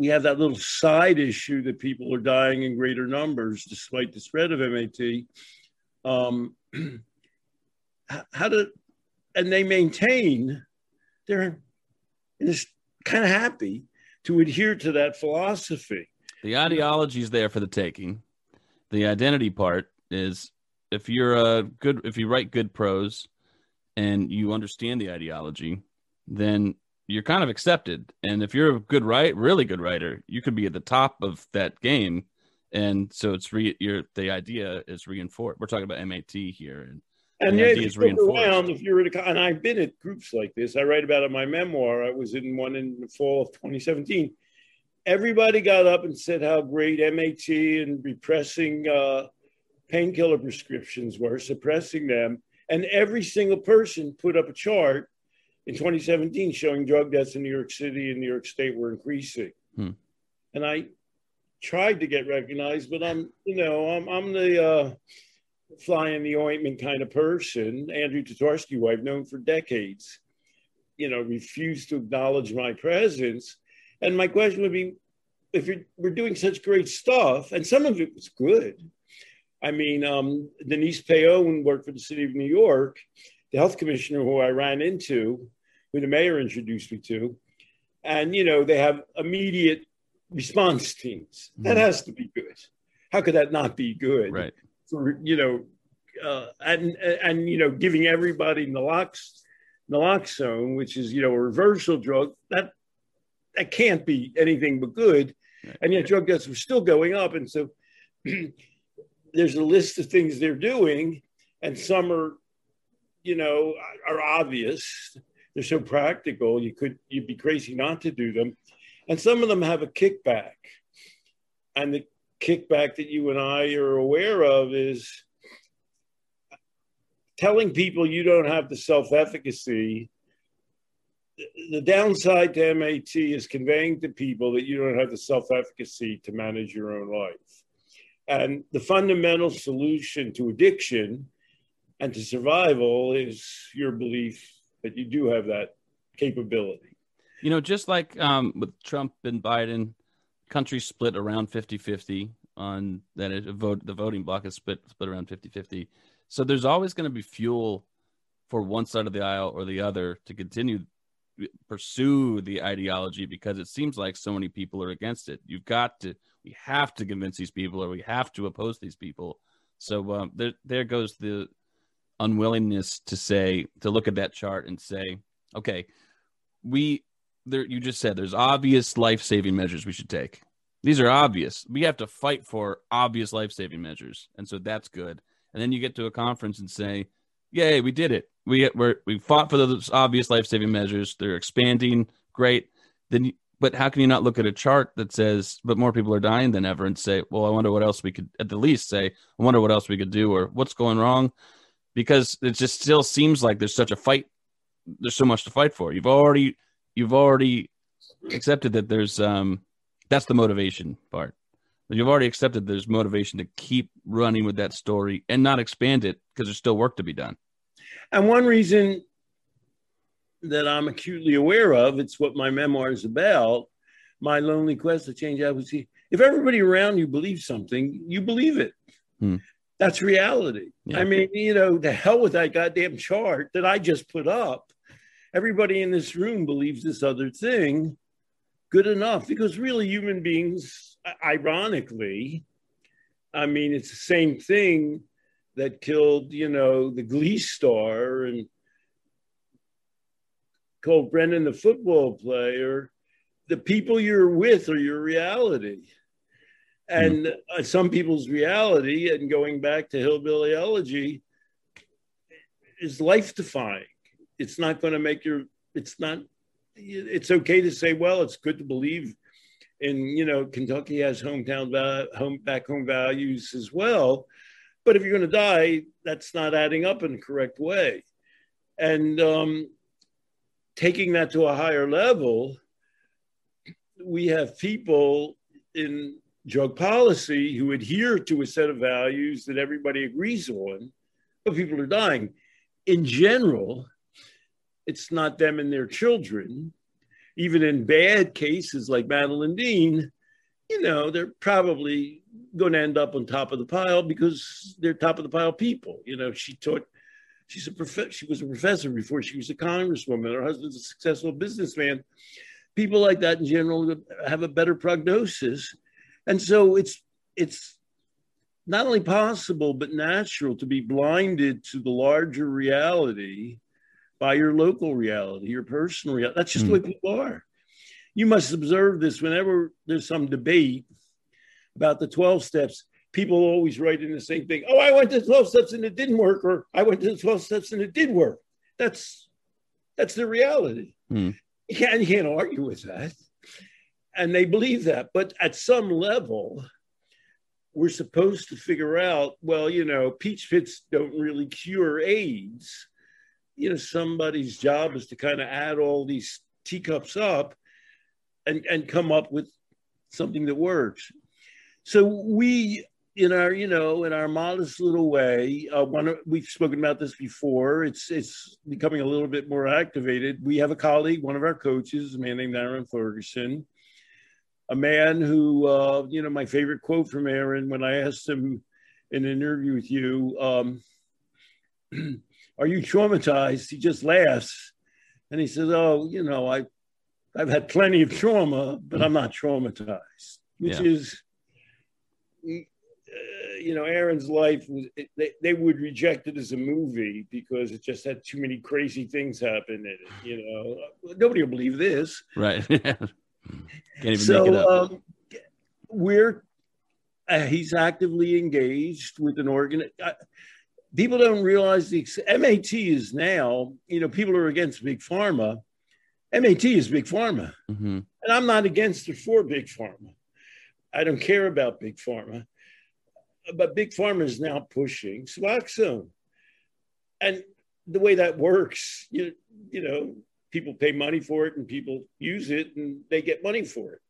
we have that little side issue that people are dying in greater numbers despite the spread of M A T. Um, how do, and they maintain, they're just kind of happy to adhere to that philosophy. The ideology is there for the taking. The identity part is, if you're a good, if you write good prose and you understand the ideology, then you're kind of accepted. And if you're a good write, really good writer, you could be at the top of that game. And so it's re your the idea is reinforced. We're talking about M A T here, and, and the yeah, idea is reinforced. Around, if you're in a, and I've been at groups like this. I write about it in my memoir. I was in one in the fall of twenty seventeen. Everybody got up and said how great M A T and repressing uh, painkiller prescriptions were, suppressing them. And every single person put up a chart in twenty seventeen showing drug deaths in New York City and New York State were increasing. Hmm. And I tried to get recognized, but I'm, you know, I'm, I'm the uh, fly in the ointment kind of person. Andrew Tatarsky, who I've known for decades, you know, refused to acknowledge my presence. And my question would be, if you're, we're doing such great stuff, and some of it was good. I mean, um, Denise Pao worked for the city of New York, the health commissioner who I ran into, who the mayor introduced me to. And, you know, they have immediate response teams. That mm. has to be good. How could that not be good? Right. For, you know, uh, and, and, you know, giving everybody nalox, naloxone, which is, you know, a reversal drug, that, that can't be anything but good. Right. And yet drug deaths were still going up. And so there's a list of things they're doing, and some are, you know, are obvious. They're so practical. You could, you'd be crazy not to do them. And some of them have a kickback. And the kickback that you and I are aware of is telling people you don't have the self-efficacy. The downside to M A T is conveying to people that you don't have the self-efficacy to manage your own life. And the fundamental solution to addiction and to survival is your belief that you do have that capability. You know, just like um, with Trump and Biden, country split around fifty fifty on that it, vote. The voting block is split, split around fifty fifty. So there's always going to be fuel for one side of the aisle or the other to continue pursue the ideology, because it seems like so many people are against it. You've got to, we have to convince these people, or we have to oppose these people. So um, there, there goes the unwillingness to say, to look at that chart and say, okay, we, there, you just said there's obvious life-saving measures we should take. These are obvious. We have to fight for obvious life-saving measures. And so that's good. And then you get to a conference and say, yay, we did it. We we're, we fought for those obvious life-saving measures. They're expanding. Great. Then, you, but how can you not look at a chart that says, but more people are dying than ever, and say, well, I wonder what else we could, at the least say, I wonder what else we could do, or what's going wrong? Because it just still seems like there's such a fight. There's so much to fight for. You've already, you've already accepted that there's, um, that's the motivation part. You've already accepted there's motivation to keep running with that story and not expand it, because there's still work to be done. And one reason that I'm acutely aware of, it's what my memoir is about, my lonely quest to change advocacy. If everybody around you believes something, you believe it. Hmm. That's reality. Yeah. I mean, you know, the hell with that goddamn chart that I just put up. Everybody in this room believes this other thing. Good enough, because really human beings, ironically, I mean, it's the same thing that killed, you know, the Glee star and Colt Brennan, the football player. The people you're with are your reality. And mm. uh, some people's reality, and going back to Hillbilly Elegy, is life-defying. It's not going to make your, it's not, it's okay to say, well, it's good to believe in, you know, Kentucky has hometown, home, back home values as well. But if you're going to die, that's not adding up in the correct way. And um, taking that to a higher level, we have people in drug policy who adhere to a set of values that everybody agrees on, but people are dying. In general, it's not them and their children, even in bad cases like Madeleine Dean, you know, they're probably going to end up on top of the pile because they're top of the pile people. You know, she taught, she's a prof- she was a professor before she was a congresswoman. Her husband's a successful businessman. People like that in general have a better prognosis. And so it's it's not only possible, but natural to be blinded to the larger reality by your local reality, your personal reality. That's just mm. the way people are. You must observe this whenever there's some debate about the twelve steps. People always write in the same thing. Oh, I went to twelve steps and it didn't work, or I went to twelve steps and it did work. That's that's the reality. Mm. You can't, you can't argue with that. And they believe that. But at some level, we're supposed to figure out, well, you know, peach pits don't really cure AIDS. You know, somebody's job is to kind of add all these teacups up and, and come up with something that works. So we, in our, you know, in our modest little way, uh, one, we've spoken about this before, it's, it's becoming a little bit more activated. We have a colleague, one of our coaches, a man named Aaron Ferguson, a man who, uh, you know, my favorite quote from Aaron, when I asked him in an interview with you, um, are you traumatized? He just laughs. And he says, oh, you know, I, I've had plenty of trauma, but I'm not traumatized, which yeah. is, uh, you know, Aaron's life, was, it, they, they would reject it as a movie because it just had too many crazy things happen in it, you know. Nobody will believe this. Right. Can't even so make it up. Um, we're uh, he's actively engaged with an organ. Uh, people don't realize the M A T is now, you know, people are against big pharma. M A T is big pharma, mm-hmm. and I'm not against it for big pharma. I don't care about big pharma, but big pharma is now pushing suboxone, and the way that works, you you know. People pay money for it and people use it and they get money for it.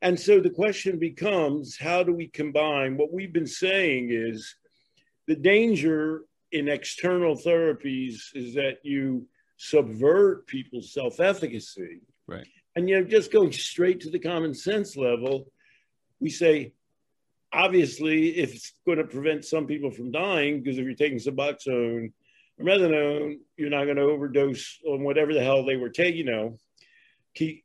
And so the question becomes, how do we combine? What we've been saying is the danger in external therapies is that you subvert people's self-efficacy. Right. And, you know, just going straight to the common sense level, we say, obviously, if it's going to prevent some people from dying, because if you're taking Suboxone, rather known, you're not going to overdose on whatever the hell they were taking. You know, Keith,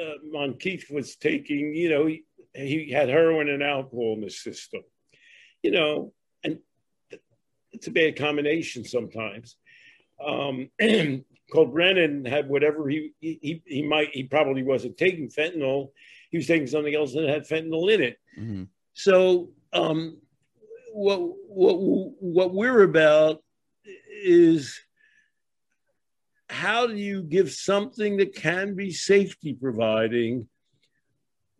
uh, Monteith was taking, you know, he, he had heroin and alcohol in the system, you know, and it's a bad combination sometimes. Um, Colt Brennan had whatever he, he, he might, he probably wasn't taking fentanyl. He was taking something else that had fentanyl in it. Mm-hmm. So um, what, what, what we're about is how do you give something that can be safety providing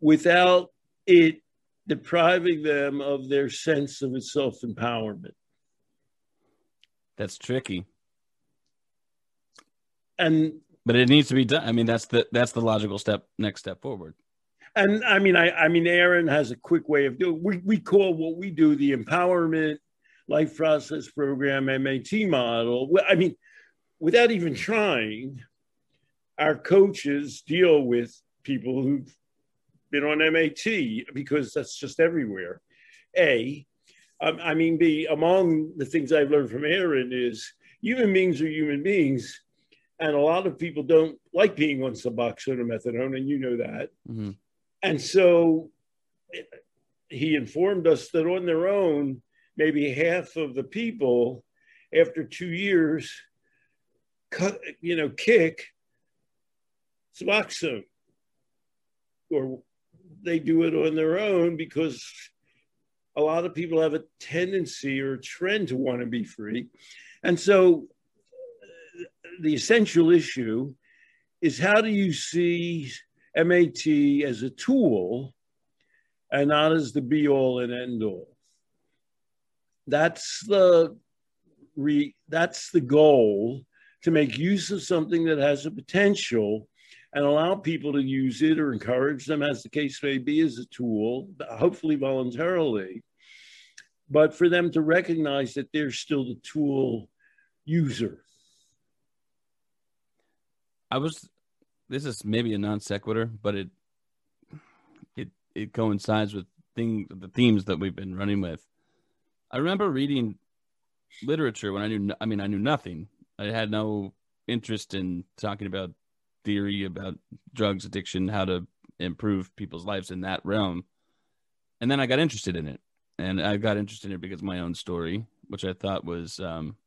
without it depriving them of their sense of its self-empowerment? That's tricky. And but it needs to be done. I mean, that's the that's the logical step, next step forward. And I mean, I, I mean, Aaron has a quick way of doing, we, we call what we do the empowerment Life Process Program, M A T model. I mean, without even trying, our coaches deal with people who've been on M A T because that's just everywhere. A, um, I mean, B, among the things I've learned from Aaron is human beings are human beings. And a lot of people don't like being on Suboxone or methadone, and you know that. Mm-hmm. And so it, he informed us that on their own, maybe half of the people after two years, cut, you know, kick Suboxone, or they do it on their own because a lot of people have a tendency or a trend to want to be free. And so the essential issue is, how do you see M A T as a tool and not as the be all and end all? That's the re, that's the goal, to make use of something that has a potential and allow people to use it or encourage them, as the case may be, as a tool, hopefully voluntarily, but for them to recognize that they're still the tool user. I was this is maybe a non sequitur, but it it it coincides with thing the themes that we've been running with. I remember reading literature when I knew no, I mean I knew nothing. I had no interest in talking about theory about drugs, addiction, how to improve people's lives in that realm. And then I got interested in it, and I got interested in it because of my own story, which I thought was, um,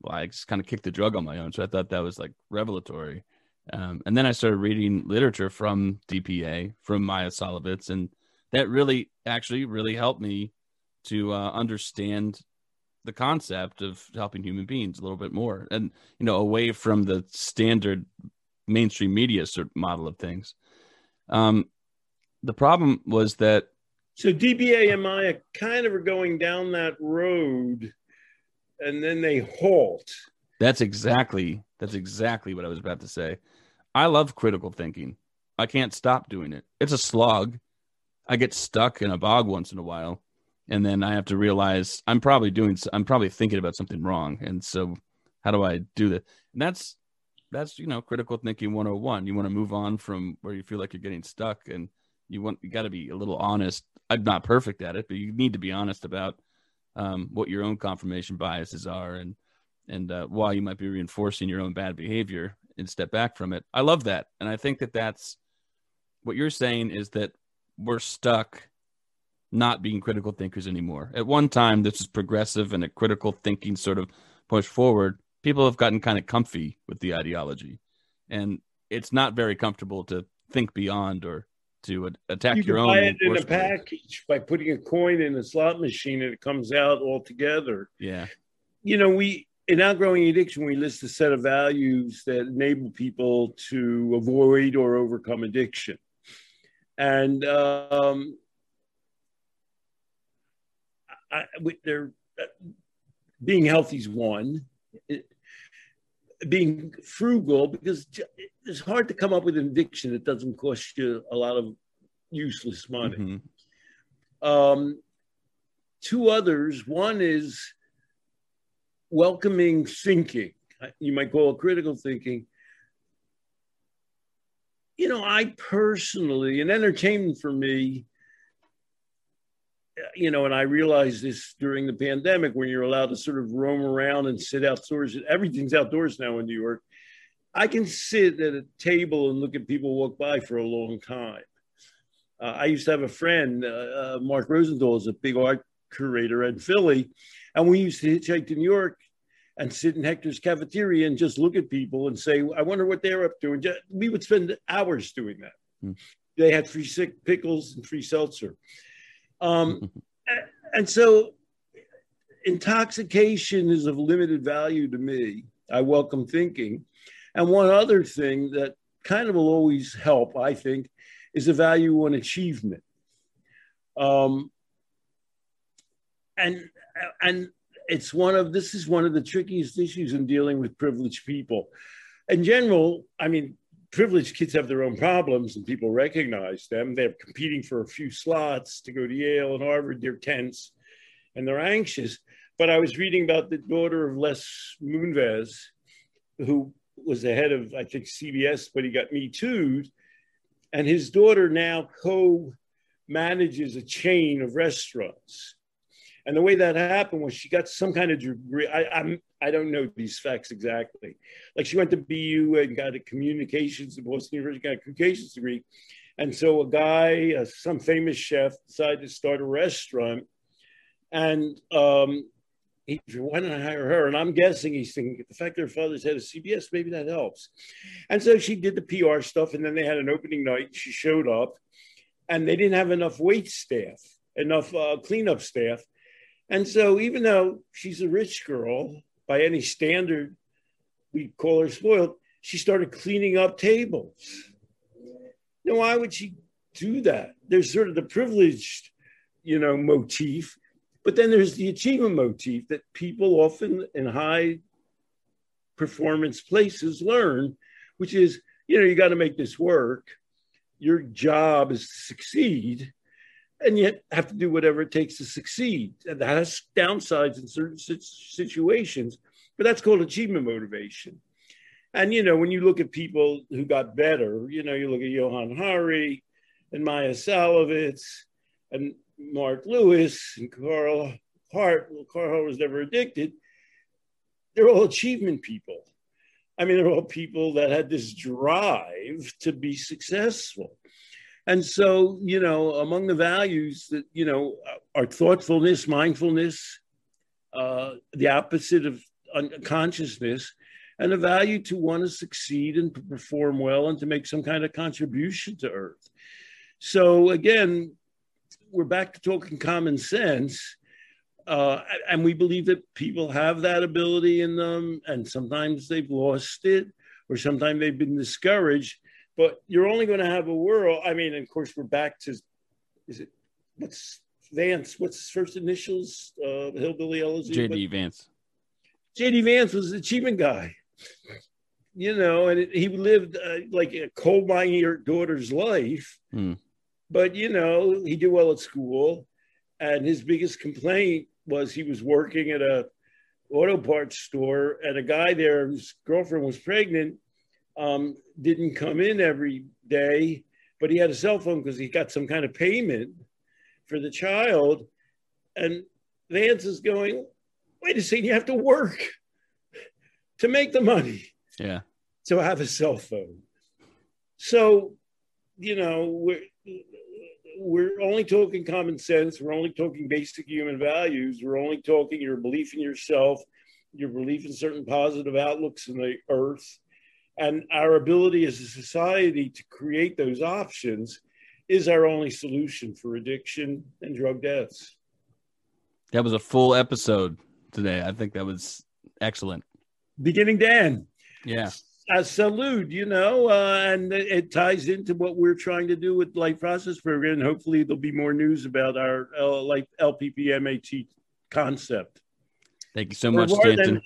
well, I just kind of kicked the drug on my own. So I thought that was like revelatory. Um, and then I started reading literature from D P A, from Maia Szalavitz, and that really actually really helped me to uh, understand the concept of helping human beings a little bit more, and, you know, away from the standard mainstream media sort of model of things. Um, the problem was that. So D B A and Maia kind of are going down that road, and then they halt. That's exactly that's exactly what I was about to say. I love critical thinking. I can't stop doing it. It's a slog. I get stuck in a bog once in a while, and then I have to realize I'm probably doing I'm probably thinking about something wrong. And so, how do I do that? And that's that's you know, critical thinking one oh one. You want to move on from where you feel like you're getting stuck, and you want you got to be a little honest. I'm not perfect at it, but you need to be honest about um, what your own confirmation biases are, and and uh, why you might be reinforcing your own bad behavior, and step back from it. I love that, and I think that that's what you're saying, is that we're stuck not being critical thinkers anymore. At one time, this was progressive and a critical thinking sort of push forward. People have gotten kind of comfy with the ideology, and it's not very comfortable to think beyond or to attack you your own. You buy it in a package by putting a coin in a slot machine, and it comes out all together. Yeah. You know, we, in Outgrowing Addiction, we list a set of values that enable people to avoid or overcome addiction. And um, I, they're, being healthy is one. It, being frugal, because it's hard to come up with an addiction that doesn't cost you a lot of useless money. Mm-hmm. Um, two others. One is welcoming thinking. You might call it critical thinking. You know, I personally, and entertainment for me, you know, and I realized this during the pandemic, when you're allowed to sort of roam around and sit outdoors. Everything's outdoors now in New York. I can sit at a table and look at people walk by for a long time. Uh, I used to have a friend, uh, uh, Mark Rosendahl, is a big art curator in Philly. And we used to hitchhike to New York and sit in Hector's cafeteria and just look at people and say, I wonder what they're up to. And just, we would spend hours doing that. Mm. They had free sick pickles and free seltzer. Um, and so intoxication is of limited value to me. I welcome thinking. And one other thing that kind of will always help, I think, is the value on achievement. Um, and and it's one of, this is one of the trickiest issues in dealing with privileged people. In general, I mean, privileged kids have their own problems, and people recognize them. They're competing for a few slots to go to Yale and Harvard. They're tense and they're anxious. But I was reading about the daughter of Les Moonves, who was the head of, I think, C B S, but he got Me Too'd. And his daughter now co-manages a chain of restaurants. And the way that happened was she got some kind of degree. I, I'm, I don't know these facts exactly. Like, she went to B U and got a communications at Boston University, got a communications degree. And so a guy, uh, some famous chef, decided to start a restaurant. And um, he said, why don't I hire her? And I'm guessing he's thinking, the fact that her father's head of C B S, maybe that helps. And so she did the P R stuff. And then they had an opening night. She showed up. And they didn't have enough wait staff, enough uh, cleanup staff. And so, even though she's a rich girl, by any standard, we call her spoiled, she started cleaning up tables. Now, why would she do that? There's sort of the privileged, you know, motif, but then there's the achievement motif that people often in high performance places learn, which is, you know, you got to make this work. Your job is to succeed. And yet have to do whatever it takes to succeed. And that has downsides in certain situations, but that's called achievement motivation. And, you know, when you look at people who got better, you know, you look at Johann Hari and Maia Szalavitz and Mark Lewis and Carl Hart. Well, Carl Hart was never addicted. They're all achievement people. I mean, they're all people that had this drive to be successful. And so, you know, among the values that, you know, are thoughtfulness, mindfulness, uh, the opposite of consciousness, and a value to want to succeed and to perform well and to make some kind of contribution to Earth. So again, we're back to talking common sense. Uh, and we believe that people have that ability in them, and sometimes they've lost it, or sometimes they've been discouraged. But you're only going to have a world. I mean, of course, we're back to, is it, what's Vance? What's his first initials? Uh, Hillbilly Elegy? J D Vance. J D Vance was the achievement guy, you know, and it, he lived uh, like a coal miner daughter's life. Mm. But, you know, he did well at school. And his biggest complaint was he was working at a auto parts store, and a guy there whose girlfriend was pregnant um, didn't come in every day, but he had a cell phone because he got some kind of payment for the child. And Vance is going, wait a second, you have to work to make the money. Yeah. So have a cell phone. So, you know, we're, we're only talking common sense. We're only talking basic human values. We're only talking your belief in yourself, your belief in certain positive outlooks in the earth. And our ability as a society to create those options is our only solution for addiction and drug deaths. That was a full episode today. I think that was excellent. Beginning to end. Yeah. I salute, you know, uh, and it ties into what we're trying to do with Life Process Program. And hopefully there'll be more news about our uh, like L P P M A T concept. Thank you so much, Jason.